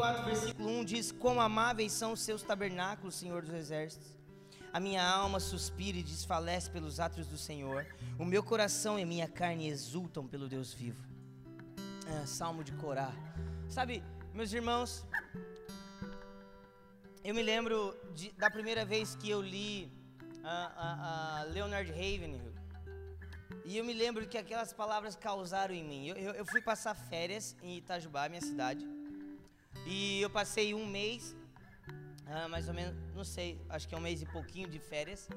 34, versículo 1 diz: quão amáveis são os seus tabernáculos, Senhor dos Exércitos. A minha alma suspira e desfalece pelos átrios do Senhor. O meu coração e a minha carne exultam pelo Deus vivo. É, Salmo de Corá. Sabe, meus irmãos, eu me lembro da primeira vez que eu li a Leonard Ravenhill. E eu me lembro que aquelas palavras causaram em mim. Eu fui passar férias em Itajubá, minha cidade. E eu passei um mês, mais ou menos, não sei, acho que é um mês e pouquinho de férias.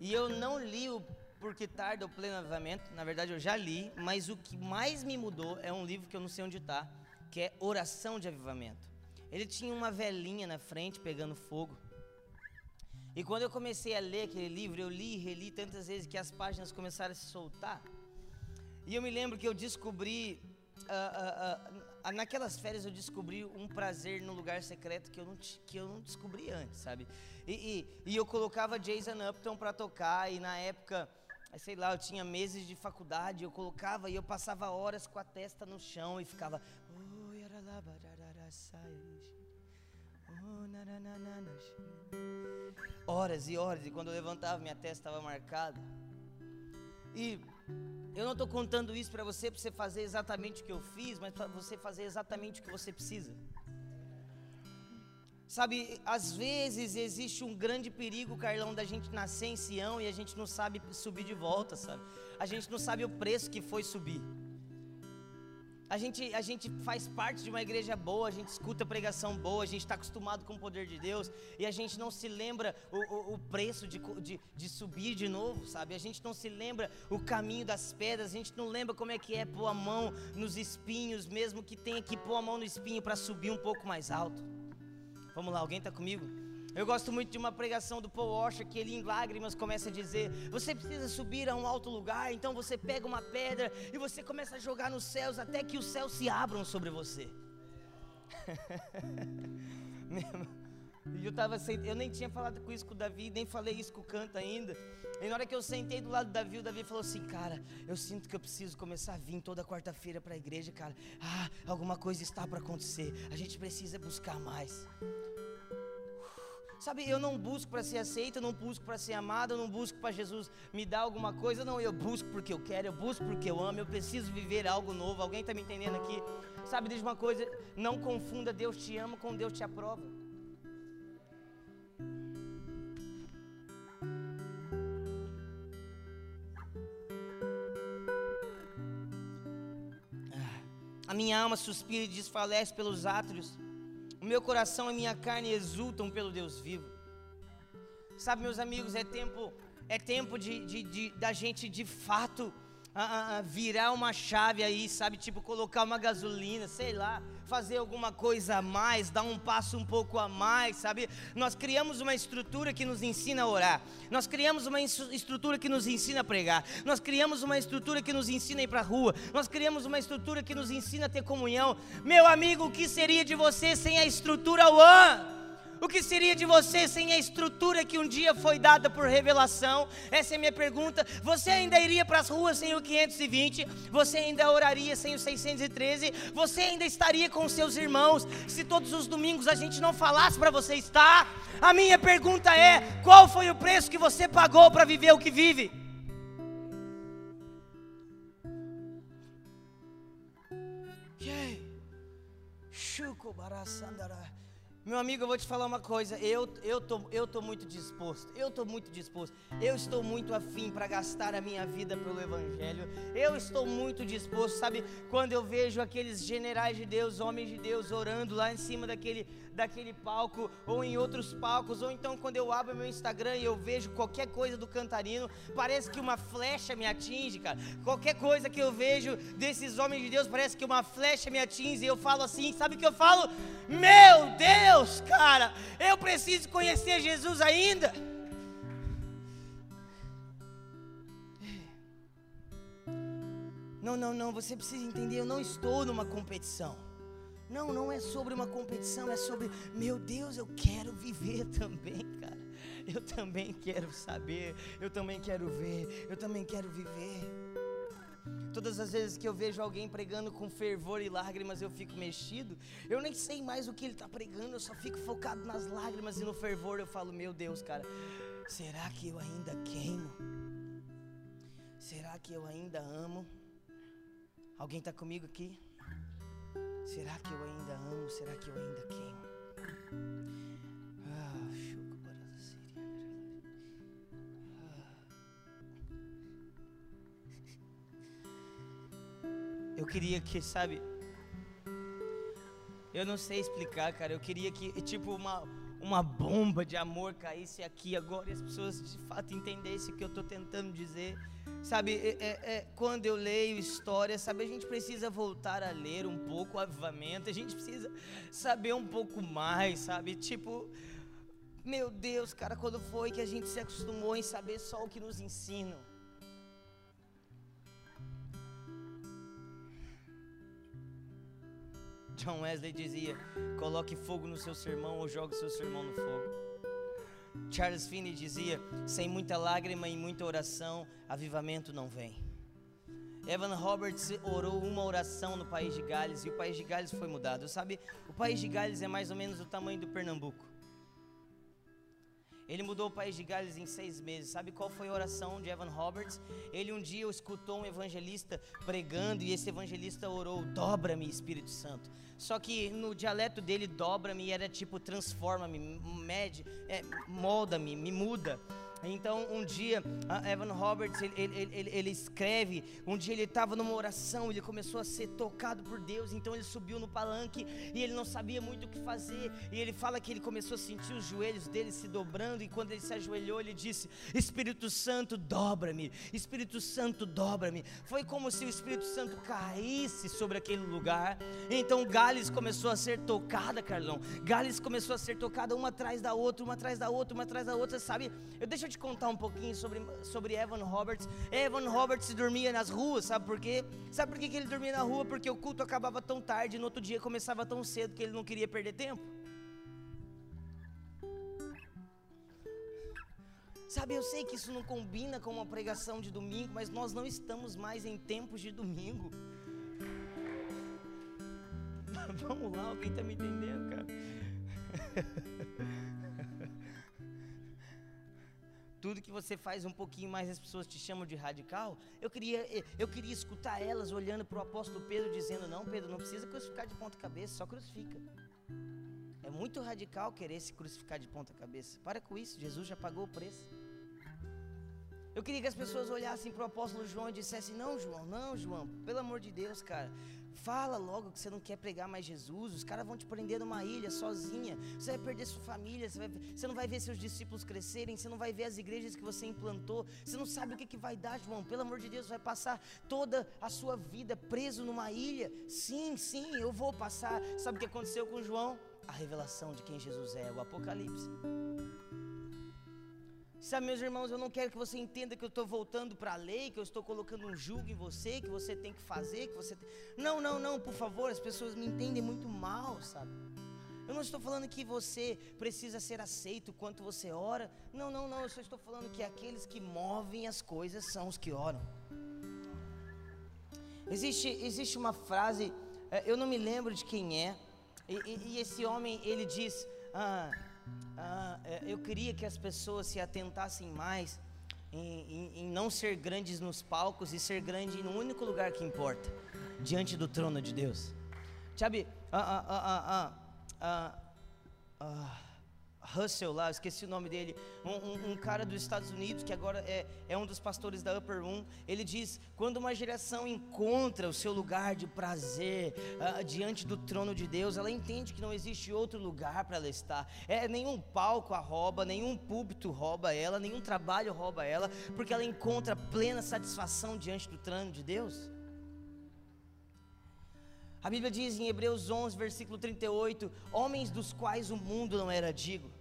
E eu não li o Por Que Tarda o Pleno Avivamento. Na verdade eu já li, mas o que mais me mudou é um livro que eu não sei onde está, que é Oração de Avivamento. Ele tinha uma velinha na frente pegando fogo. E quando eu comecei a ler aquele livro, eu li e reli tantas vezes que as páginas começaram a se soltar. E eu me lembro que eu descobri, naquelas férias eu descobri um prazer num lugar secreto que eu não descobri antes, sabe? E eu colocava Jason Upton para tocar, e na época, sei lá, eu tinha meses de faculdade, eu colocava e eu passava horas com a testa no chão e ficava... horas e horas, e quando eu levantava minha testa estava marcada. E eu não estou contando isso para você fazer exatamente o que eu fiz, mas para você fazer exatamente o que você precisa. Sabe, às vezes existe um grande perigo, Carlão, da gente nascer em Sião e a gente não sabe subir de volta, sabe? A gente não sabe o preço que foi subir. A gente faz parte de uma igreja boa, a gente escuta pregação boa, a gente está acostumado com o poder de Deus e a gente não se lembra o preço de subir de novo, sabe? A gente não se lembra o caminho das pedras, a gente não lembra como é que é pôr a mão nos espinhos, mesmo que tenha que pôr a mão no espinho para subir um pouco mais alto. Vamos lá, alguém está comigo? Eu gosto muito de uma pregação do Paul Washer, que ele em lágrimas começa a dizer: você precisa subir a um alto lugar, então você pega uma pedra e você começa a jogar nos céus até que os céus se abram sobre você. Eu nem tinha falado com isso com o Davi, nem falei isso com o Canta ainda. E na hora que eu sentei do lado do Davi, o Davi falou assim: cara, eu sinto que eu preciso começar a vir toda quarta-feira para a igreja, cara. Ah, alguma coisa está para acontecer, a gente precisa buscar mais. Sabe, eu não busco para ser aceito, eu não busco para ser amado, eu não busco para Jesus me dar alguma coisa, não, eu busco porque eu quero, eu busco porque eu amo, eu preciso viver algo novo. Alguém está me entendendo aqui? Sabe, diz uma coisa, não confunda Deus te ama com Deus te aprova. A minha alma suspira e desfalece pelos átrios. O meu coração e minha carne exultam pelo Deus vivo. Sabe, meus amigos, é tempo da gente de fato virar uma chave aí, sabe? Tipo, colocar uma gasolina, sei lá, fazer alguma coisa a mais, dar um passo um pouco a mais, sabe? Nós criamos uma estrutura que nos ensina a orar, nós criamos uma estrutura que nos ensina a pregar, nós criamos uma estrutura que nos ensina a ir para a rua, nós criamos uma estrutura que nos ensina a ter comunhão. Meu amigo, o que seria de você sem a estrutura One? O que seria de você sem a estrutura que um dia foi dada por revelação? Essa é a minha pergunta. Você ainda iria para as ruas sem o 520? Você ainda oraria sem o 613? Você ainda estaria com seus irmãos se todos os domingos a gente não falasse para você estar? A minha pergunta é: qual foi o preço que você pagou para viver o que vive? Meu amigo, eu vou te falar uma coisa, eu tô muito disposto, eu estou muito afim para gastar a minha vida pelo Evangelho, eu estou muito disposto, sabe, quando eu vejo aqueles generais de Deus, homens de Deus orando lá em cima daquele palco, ou em outros palcos, ou então quando eu abro meu Instagram e eu vejo qualquer coisa do Cantarino, parece que uma flecha me atinge, cara, qualquer coisa que eu vejo desses homens de Deus, parece que uma flecha me atinge, e eu falo assim, sabe o que eu falo? Meu Deus! Cara, eu preciso conhecer Jesus ainda. Não, você precisa entender, eu não estou numa competição. Não é sobre uma competição, é sobre, meu Deus, eu quero viver também, cara. Eu também quero saber, eu também quero ver, eu também quero viver. Todas as vezes que eu vejo alguém pregando com fervor e lágrimas, eu fico mexido. Eu nem sei mais o que ele está pregando, eu só fico focado nas lágrimas e no fervor. Eu falo, meu Deus, cara, será que eu ainda queimo? Será que eu ainda amo? Alguém está comigo aqui? Será que eu ainda amo? Será que eu ainda queimo? Eu queria que, sabe, eu não sei explicar, cara, eu queria que, tipo, uma bomba de amor caísse aqui agora e as pessoas de fato entendessem o que eu estou tentando dizer, sabe, quando eu leio história, sabe, a gente precisa voltar a ler um pouco o avivamento, a gente precisa saber um pouco mais, sabe, tipo, meu Deus, cara, quando foi que a gente se acostumou em saber só o que nos ensinam? John Wesley dizia, coloque fogo no seu sermão ou jogue seu sermão no fogo. Charles Finney dizia, sem muita lágrima e muita oração, avivamento não vem. Evan Roberts orou uma oração no País de Gales e o País de Gales foi mudado. Sabe, o País de Gales é mais ou menos o tamanho do Pernambuco. Ele mudou o País de Gales em 6 meses. Sabe qual foi a oração de Evan Roberts? Ele um dia escutou um evangelista pregando e esse evangelista orou, dobra-me, Espírito Santo. Só que no dialeto dele, dobra-me era tipo, transforma-me, mede, molda-me, me muda. Então um dia, Evan Roberts, ele escreve, um dia ele estava numa oração, ele começou a ser tocado por Deus, então ele subiu no palanque e ele não sabia muito o que fazer, e ele fala que ele começou a sentir os joelhos dele se dobrando, e quando ele se ajoelhou, ele disse, Espírito Santo, dobra-me, Espírito Santo, dobra-me. Foi como se o Espírito Santo caísse sobre aquele lugar. Então Gales começou a ser tocada, Carlão, Gales começou a ser tocada uma atrás da outra, uma atrás da outra, uma atrás da outra, sabe? Deixa eu te contar um pouquinho sobre Evan Roberts. Evan Roberts dormia nas ruas, sabe por quê? Sabe por que ele dormia na rua? Porque o culto acabava tão tarde e no outro dia começava tão cedo que ele não queria perder tempo. Sabe, eu sei que isso não combina com uma pregação de domingo, mas nós não estamos mais em tempos de domingo. Vamos lá, alguém está me entendendo, cara? Tudo que você faz um pouquinho mais, as pessoas te chamam de radical. Eu queria escutar elas olhando para o apóstolo Pedro dizendo, não, Pedro, não precisa crucificar de ponta cabeça, só crucifica. É muito radical querer se crucificar de ponta cabeça. Para com isso, Jesus já pagou o preço. Eu queria que as pessoas olhassem para o apóstolo João e dissessem, não, João, pelo amor de Deus, cara, fala logo que você não quer pregar mais Jesus, os caras vão te prender numa ilha sozinha, você vai perder sua família, você não vai ver seus discípulos crescerem, você não vai ver as igrejas que você implantou, você não sabe o que vai dar, João, pelo amor de Deus, vai passar toda a sua vida preso numa ilha. Sim, eu vou passar. Sabe o que aconteceu com João? A revelação de quem Jesus é, o Apocalipse. Sabe, meus irmãos, eu não quero que você entenda que eu estou voltando para a lei, que eu estou colocando um jugo em você, que você tem que fazer, que você tem... Não, por favor, as pessoas me entendem muito mal, sabe? Eu não estou falando que você precisa ser aceito quanto você ora. Não, eu só estou falando que aqueles que movem as coisas são os que oram. Existe uma frase, eu não me lembro de quem é, e esse homem, ele diz... eu queria que as pessoas se atentassem mais em não ser grandes nos palcos e ser grande no único lugar que importa, diante do trono de Deus. Sabe, Russell lá, esqueci o nome dele, um cara dos Estados Unidos que agora é um dos pastores da Upper Room. Ele diz, quando uma geração encontra o seu lugar de prazer diante do trono de Deus, ela entende que não existe outro lugar para ela estar. Nenhum palco a rouba, nenhum púlpito rouba ela, nenhum trabalho rouba ela, porque ela encontra plena satisfação diante do trono de Deus. A Bíblia diz em Hebreus 11, versículo 38, homens dos quais o mundo não era digno,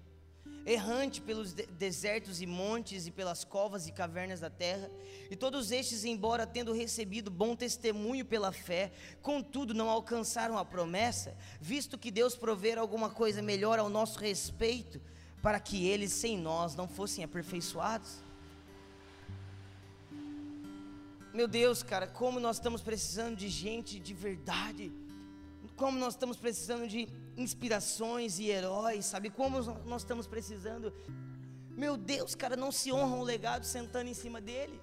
errante pelos desertos e montes e pelas covas e cavernas da terra, e todos estes, embora tendo recebido bom testemunho pela fé, contudo não alcançaram a promessa, visto que Deus provera alguma coisa melhor ao nosso respeito, para que eles sem nós não fossem aperfeiçoados. Meu Deus, cara, como nós estamos precisando de gente de verdade, como nós estamos precisando de inspirações e heróis, sabe, como nós estamos precisando. Meu Deus, cara, não se honra um legado sentando em cima dele,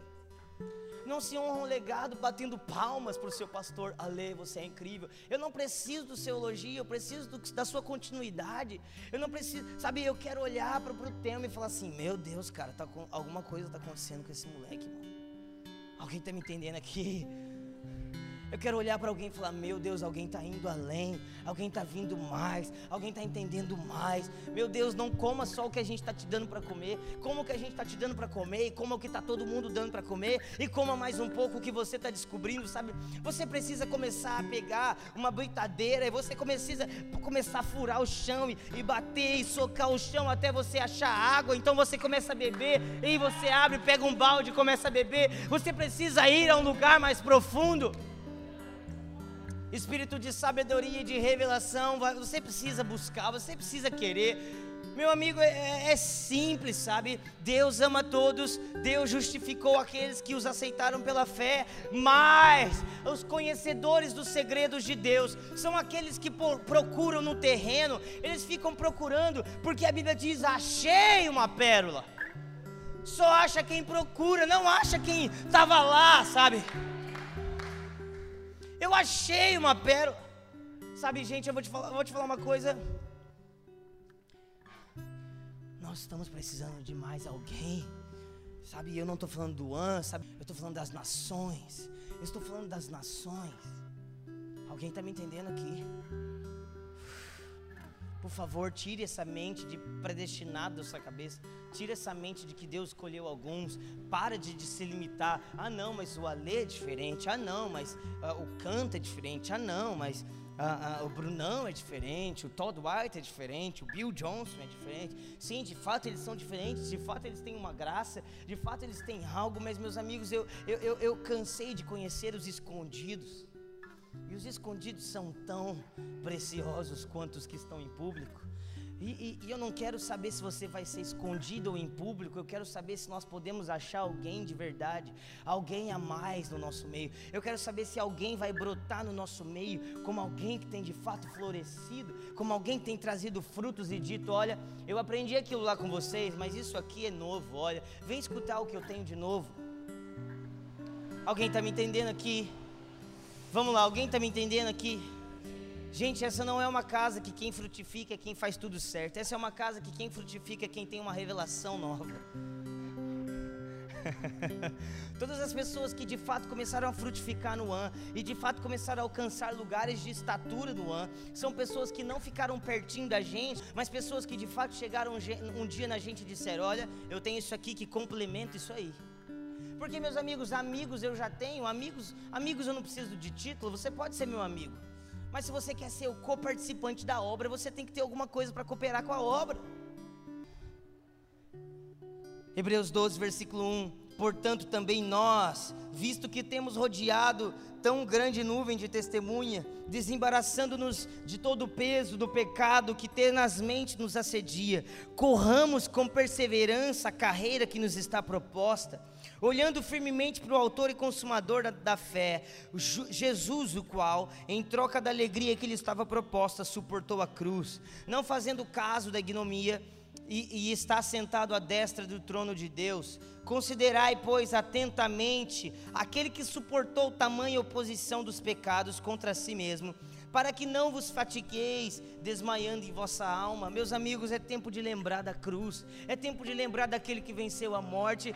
não se honra um legado batendo palmas para o seu pastor. Ale, você é incrível. Eu não preciso do seu elogio, eu preciso da sua continuidade. Eu não preciso, sabe, eu quero olhar para o tema e falar assim, meu Deus, cara, alguma coisa está acontecendo com esse moleque, mano. Alguém está me entendendo aqui? Eu quero olhar para alguém e falar, meu Deus, alguém está indo além, alguém está vindo mais, alguém está entendendo mais. Meu Deus, não coma só o que a gente está te dando para comer, coma o que a gente está te dando para comer, e coma o que está todo mundo dando para comer, e coma mais um pouco o que você está descobrindo, sabe? Você precisa começar a pegar uma britadeira, e você precisa começar a furar o chão, e bater, e socar o chão até você achar água. Então você começa a beber, e você abre, pega um balde e começa a beber. Você precisa ir a um lugar mais profundo. Espírito de sabedoria e de revelação, você precisa buscar, você precisa querer. Meu amigo, é simples, sabe? Deus ama todos, Deus justificou aqueles que os aceitaram pela fé, mas os conhecedores dos segredos de Deus são aqueles que procuram no terreno, eles ficam procurando, porque a Bíblia diz, achei uma pérola. Só acha quem procura, não acha quem estava lá, sabe? Eu achei uma pérola. Sabe, gente, eu vou te falar uma coisa. Nós estamos precisando de mais alguém. Sabe, eu não estou falando do One, sabe? Eu estou falando das nações. Eu estou falando das nações. Alguém está me entendendo aqui? Por favor, tire essa mente de predestinado da sua cabeça. Tire essa mente de que Deus escolheu alguns. Para de se limitar. Ah não, mas o Alê é diferente. Ah não, mas o Canta é diferente. Ah não, mas o Brunão é diferente. O Todd White é diferente. O Bill Johnson é diferente. Sim, de fato eles são diferentes. De fato eles têm uma graça. De fato eles têm algo. Mas, meus amigos, eu cansei de conhecer os escondidos. E os escondidos são tão preciosos quanto os que estão em público. E eu não quero saber se você vai ser escondido ou em público. Eu quero saber se nós podemos achar alguém de verdade, alguém a mais no nosso meio. Eu quero saber se alguém vai brotar no nosso meio como alguém que tem de fato florescido, como alguém que tem trazido frutos e dito, olha, eu aprendi aquilo lá com vocês, mas isso aqui é novo, olha, vem escutar o que eu tenho de novo. Alguém está me entendendo aqui? Vamos lá, alguém está me entendendo aqui? Gente, essa não é uma casa que quem frutifica é quem faz tudo certo. Essa é uma casa que quem frutifica é quem tem uma revelação nova. Todas as pessoas que de fato começaram a frutificar no An e de fato começaram a alcançar lugares de estatura no An, são pessoas que não ficaram pertinho da gente, mas pessoas que de fato chegaram um dia na gente e disseram, olha, eu tenho isso aqui que complementa isso aí. Porque, meus amigos, amigos eu já tenho, amigos eu não preciso de título, você pode ser meu amigo. Mas se você quer ser o co-participante da obra, você tem que ter alguma coisa para cooperar com a obra. Hebreus 12, versículo 1. Portanto, também nós, visto que temos rodeado tão grande nuvem de testemunha, desembaraçando-nos de todo o peso do pecado que tenazmente nos assedia, corramos com perseverança a carreira que nos está proposta, olhando firmemente para o autor e consumador da fé, Jesus, o qual, em troca da alegria que lhe estava proposta, suportou a cruz, não fazendo caso da ignomínia, e está sentado à destra do trono de Deus. Considerai, pois, atentamente aquele que suportou tamanha oposição dos pecados contra si mesmo, para que não vos fatigueis desmaiando em vossa alma. Meus amigos, é tempo de lembrar da cruz, é tempo de lembrar daquele que venceu a morte,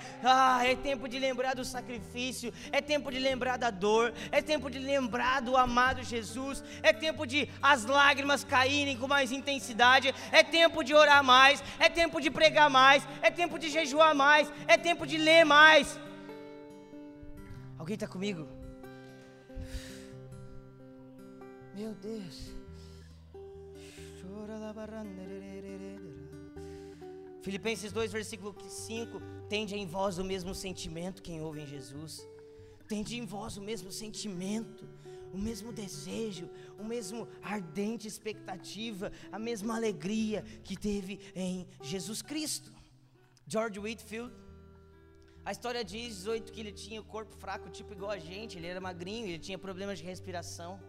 é tempo de lembrar do sacrifício, é tempo de lembrar da dor, é tempo de lembrar do amado Jesus, é tempo de as lágrimas caírem com mais intensidade, é tempo de orar mais, é tempo de pregar mais, é tempo de jejuar mais, é tempo de ler mais. Alguém está comigo? Meu Deus. Filipenses 2, versículo 5. Tende em vós o mesmo sentimento, quem ouve em Jesus. Tende em vós o mesmo sentimento, o mesmo desejo, o mesmo ardente expectativa, a mesma alegria que teve em Jesus Cristo. George Whitefield, A história diz, 18, que ele tinha o corpo fraco, tipo igual a gente, ele era magrinho, ele tinha problemas de respiração.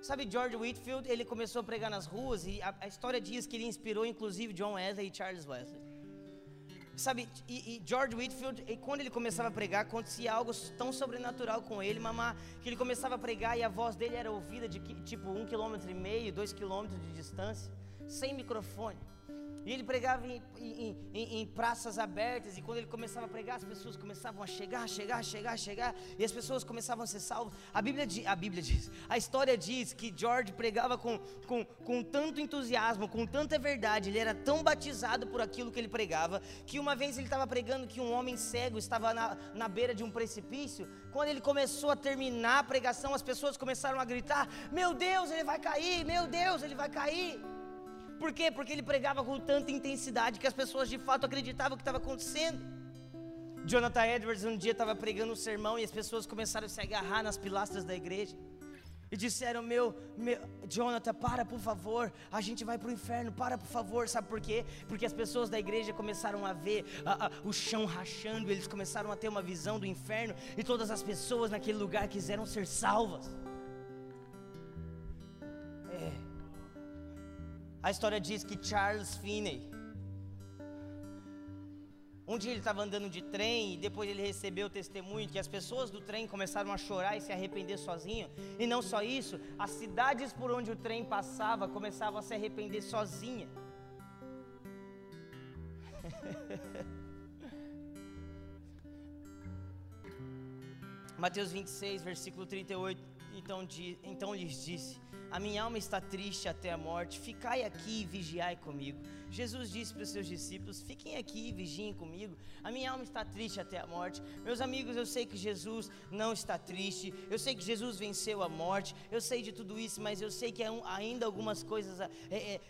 Sabe, George Whitefield, ele começou a pregar nas ruas e a história diz que ele inspirou inclusive John Wesley e Charles Wesley. Sabe, e George Whitefield, e quando ele começava a pregar, acontecia algo tão sobrenatural com ele, mamá, que ele começava a pregar e a voz dele era ouvida de tipo 1,5 km, 2 km de distância, sem microfone. E ele pregava em praças abertas, e quando ele começava a pregar, as pessoas começavam a chegar, e as pessoas começavam a ser salvas. A história diz que George pregava com tanto entusiasmo, com tanta verdade, ele era tão batizado por aquilo que ele pregava, que uma vez ele estava pregando que um homem cego estava na beira de um precipício. Quando ele começou a terminar a pregação, as pessoas começaram a gritar: meu Deus, ele vai cair, meu Deus, ele vai cair. Por quê? Porque ele pregava com tanta intensidade que as pessoas de fato acreditavam o que estava acontecendo. Jonathan Edwards um dia estava pregando um sermão e as pessoas começaram a se agarrar nas pilastras da igreja. E disseram: meu Jonathan, para por favor, a gente vai para o inferno, para por favor. Sabe por quê? Porque as pessoas da igreja começaram a ver o chão rachando, eles começaram a ter uma visão do inferno e todas as pessoas naquele lugar quiseram ser salvas. A história diz que Charles Finney, um dia ele estava andando de trem e depois ele recebeu o testemunho que as pessoas do trem começaram a chorar e se arrepender sozinho. E não só isso, as cidades por onde o trem passava começavam a se arrepender sozinha. Mateus 26, versículo 38, então lhes disse: a minha alma está triste até a morte, ficai aqui e vigiai comigo. Jesus disse para os seus discípulos: fiquem aqui e vigiem comigo, a minha alma está triste até a morte. Meus amigos, eu sei que Jesus não está triste, eu sei que Jesus venceu a morte, eu sei de tudo isso, mas eu sei que ainda algumas coisas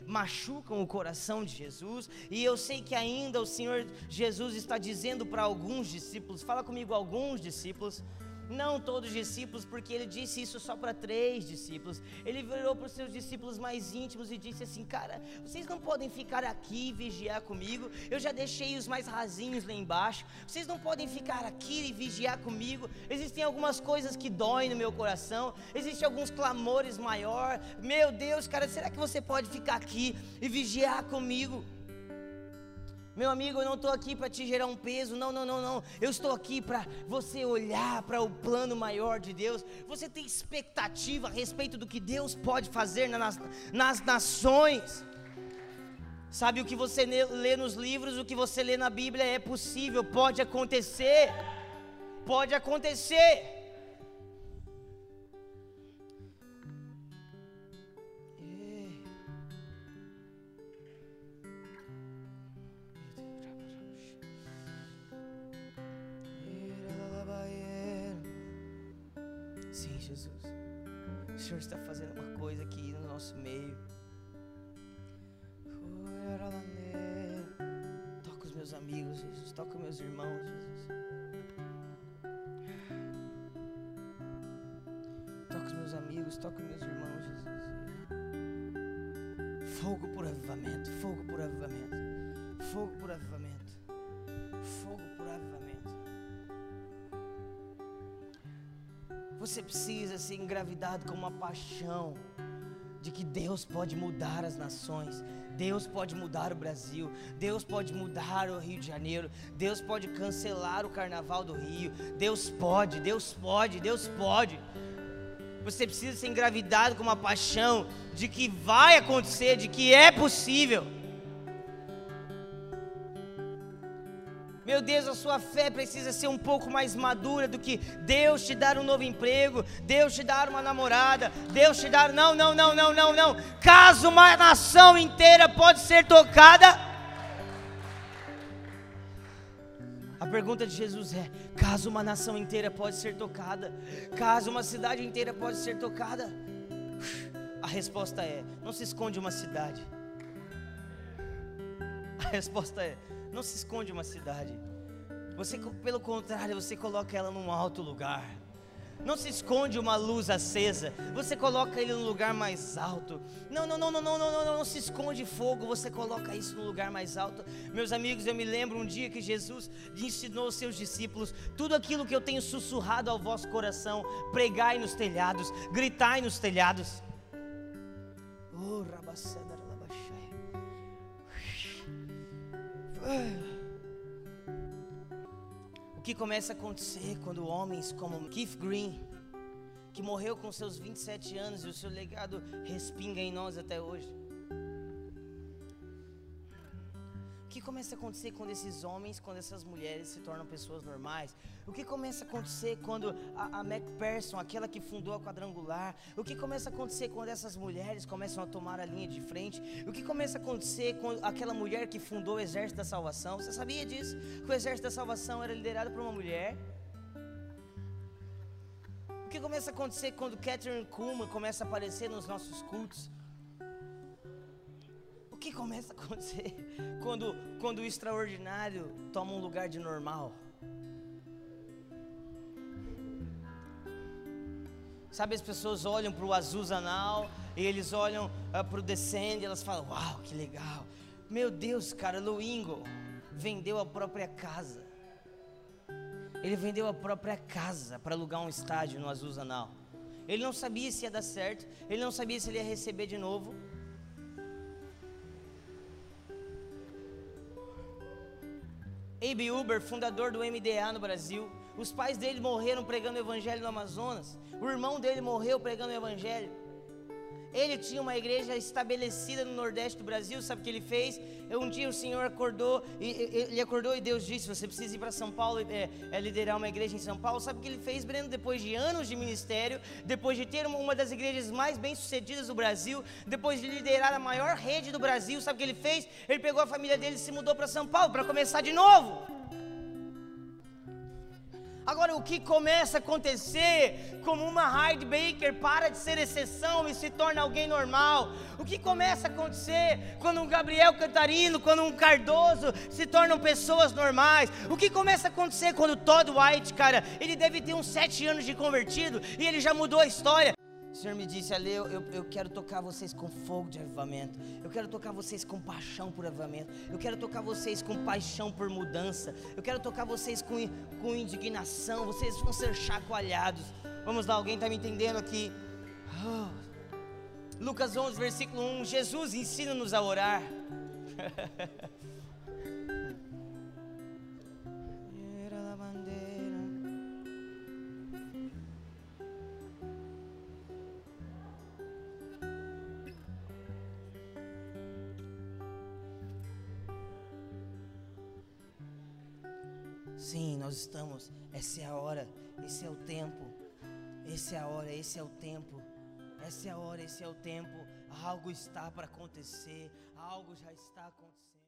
machucam o coração de Jesus, e eu sei que ainda o Senhor Jesus está dizendo para alguns discípulos, fala comigo, alguns discípulos, não todos os discípulos, porque ele disse isso só para 3 discípulos. Ele virou para os seus discípulos mais íntimos e disse assim: cara, vocês não podem ficar aqui e vigiar comigo, eu já deixei os mais rasinhos lá embaixo, vocês não podem ficar aqui e vigiar comigo, existem algumas coisas que doem no meu coração, existem alguns clamores maior. Meu Deus, cara, será que você pode ficar aqui e vigiar comigo? Meu amigo, eu não estou aqui para te gerar um peso, não, eu estou aqui para você olhar para o plano maior de Deus. Você tem expectativa a respeito do que Deus pode fazer nas nações. Sabe, o que você lê nos livros, o que você lê na Bíblia é possível, pode acontecer. Sim, Jesus, o Senhor está fazendo uma coisa aqui no nosso meio. Toca os meus amigos, Jesus, toca os meus irmãos, Jesus. Toca os meus amigos, toca os meus irmãos, Jesus. Fogo por avivamento, fogo por avivamento, fogo por avivamento, fogo por avivamento. Você precisa ser engravidado com uma paixão de que Deus pode mudar as nações, Deus pode mudar o Brasil, Deus pode mudar o Rio de Janeiro, Deus pode cancelar o Carnaval do Rio, Deus pode. Você precisa ser engravidado com uma paixão de que vai acontecer, de que é possível. Meu Deus, a sua fé precisa ser um pouco mais madura do que Deus te dar um novo emprego, Deus te dar uma namorada, Deus te dar... Não. Caso uma nação inteira pode ser tocada... A pergunta de Jesus é: caso uma nação inteira pode ser tocada? Caso uma cidade inteira pode ser tocada? A resposta é: não se esconde uma cidade. A resposta é: não se esconde uma cidade. Você, pelo contrário, você coloca ela num alto lugar. Não se esconde uma luz acesa, você coloca ele no lugar mais alto. Não se esconde fogo, você coloca isso no lugar mais alto. Meus amigos, eu me lembro um dia que Jesus ensinou aos seus discípulos: tudo aquilo que eu tenho sussurrado ao vosso coração, pregai nos telhados, gritai nos telhados. Oh, o que começa a acontecer quando homens como Keith Green, que morreu com seus 27 anos e o seu legado respinga em nós até hoje. O que começa a acontecer quando esses homens, quando essas mulheres se tornam pessoas normais? O que começa a acontecer quando a McPherson, aquela que fundou a Quadrangular? O que começa a acontecer quando essas mulheres começam a tomar a linha de frente? O que começa a acontecer com aquela mulher que fundou o Exército da Salvação? Você sabia disso? Que o Exército da Salvação era liderado por uma mulher? O que começa a acontecer quando Catherine Kuhlman começa a aparecer nos nossos cultos? O que começa a acontecer quando o extraordinário toma um lugar de normal? Sabe, as pessoas olham para o Azusa Now, e eles olham para o Descend, e elas falam: uau, que legal. Meu Deus, cara, Lou Ingo vendeu a própria casa. Ele vendeu a própria casa para alugar um estádio no Azusa Now. Ele não sabia se ia dar certo, ele não sabia se ele ia receber de novo. Ibibi Huber, fundador do MDA no Brasil, os pais dele morreram pregando o evangelho no Amazonas, o irmão dele morreu pregando o evangelho. Ele tinha uma igreja estabelecida no Nordeste do Brasil. Sabe o que ele fez? Um dia o Senhor acordou, ele acordou e Deus disse: você precisa ir para São Paulo, liderar uma igreja em São Paulo. Sabe o que ele fez, Breno? Depois de anos de ministério, depois de ter uma das igrejas mais bem sucedidas do Brasil, depois de liderar a maior rede do Brasil, sabe o que ele fez? Ele pegou a família dele e se mudou para São Paulo para começar de novo. Agora, o que começa a acontecer como uma Hydie Baker para de ser exceção e se torna alguém normal? O que começa a acontecer quando um Gabriel Cantarino, quando um Cardoso se tornam pessoas normais? O que começa a acontecer quando Todd White, cara, ele deve ter uns 7 anos de convertido e ele já mudou a história? O Senhor me disse: Ale, eu quero tocar vocês com fogo de avivamento. Eu quero tocar vocês com paixão por avivamento. Eu quero tocar vocês com paixão por mudança. Eu quero tocar vocês com indignação. Vocês vão ser chacoalhados. Vamos lá, alguém está me entendendo aqui? Oh. Lucas 11, versículo 1. Jesus ensina-nos a orar. Sim, nós estamos, essa é a hora, esse é o tempo, essa é a hora, esse é o tempo, essa é a hora, esse é o tempo. Algo está para acontecer, algo já está acontecendo.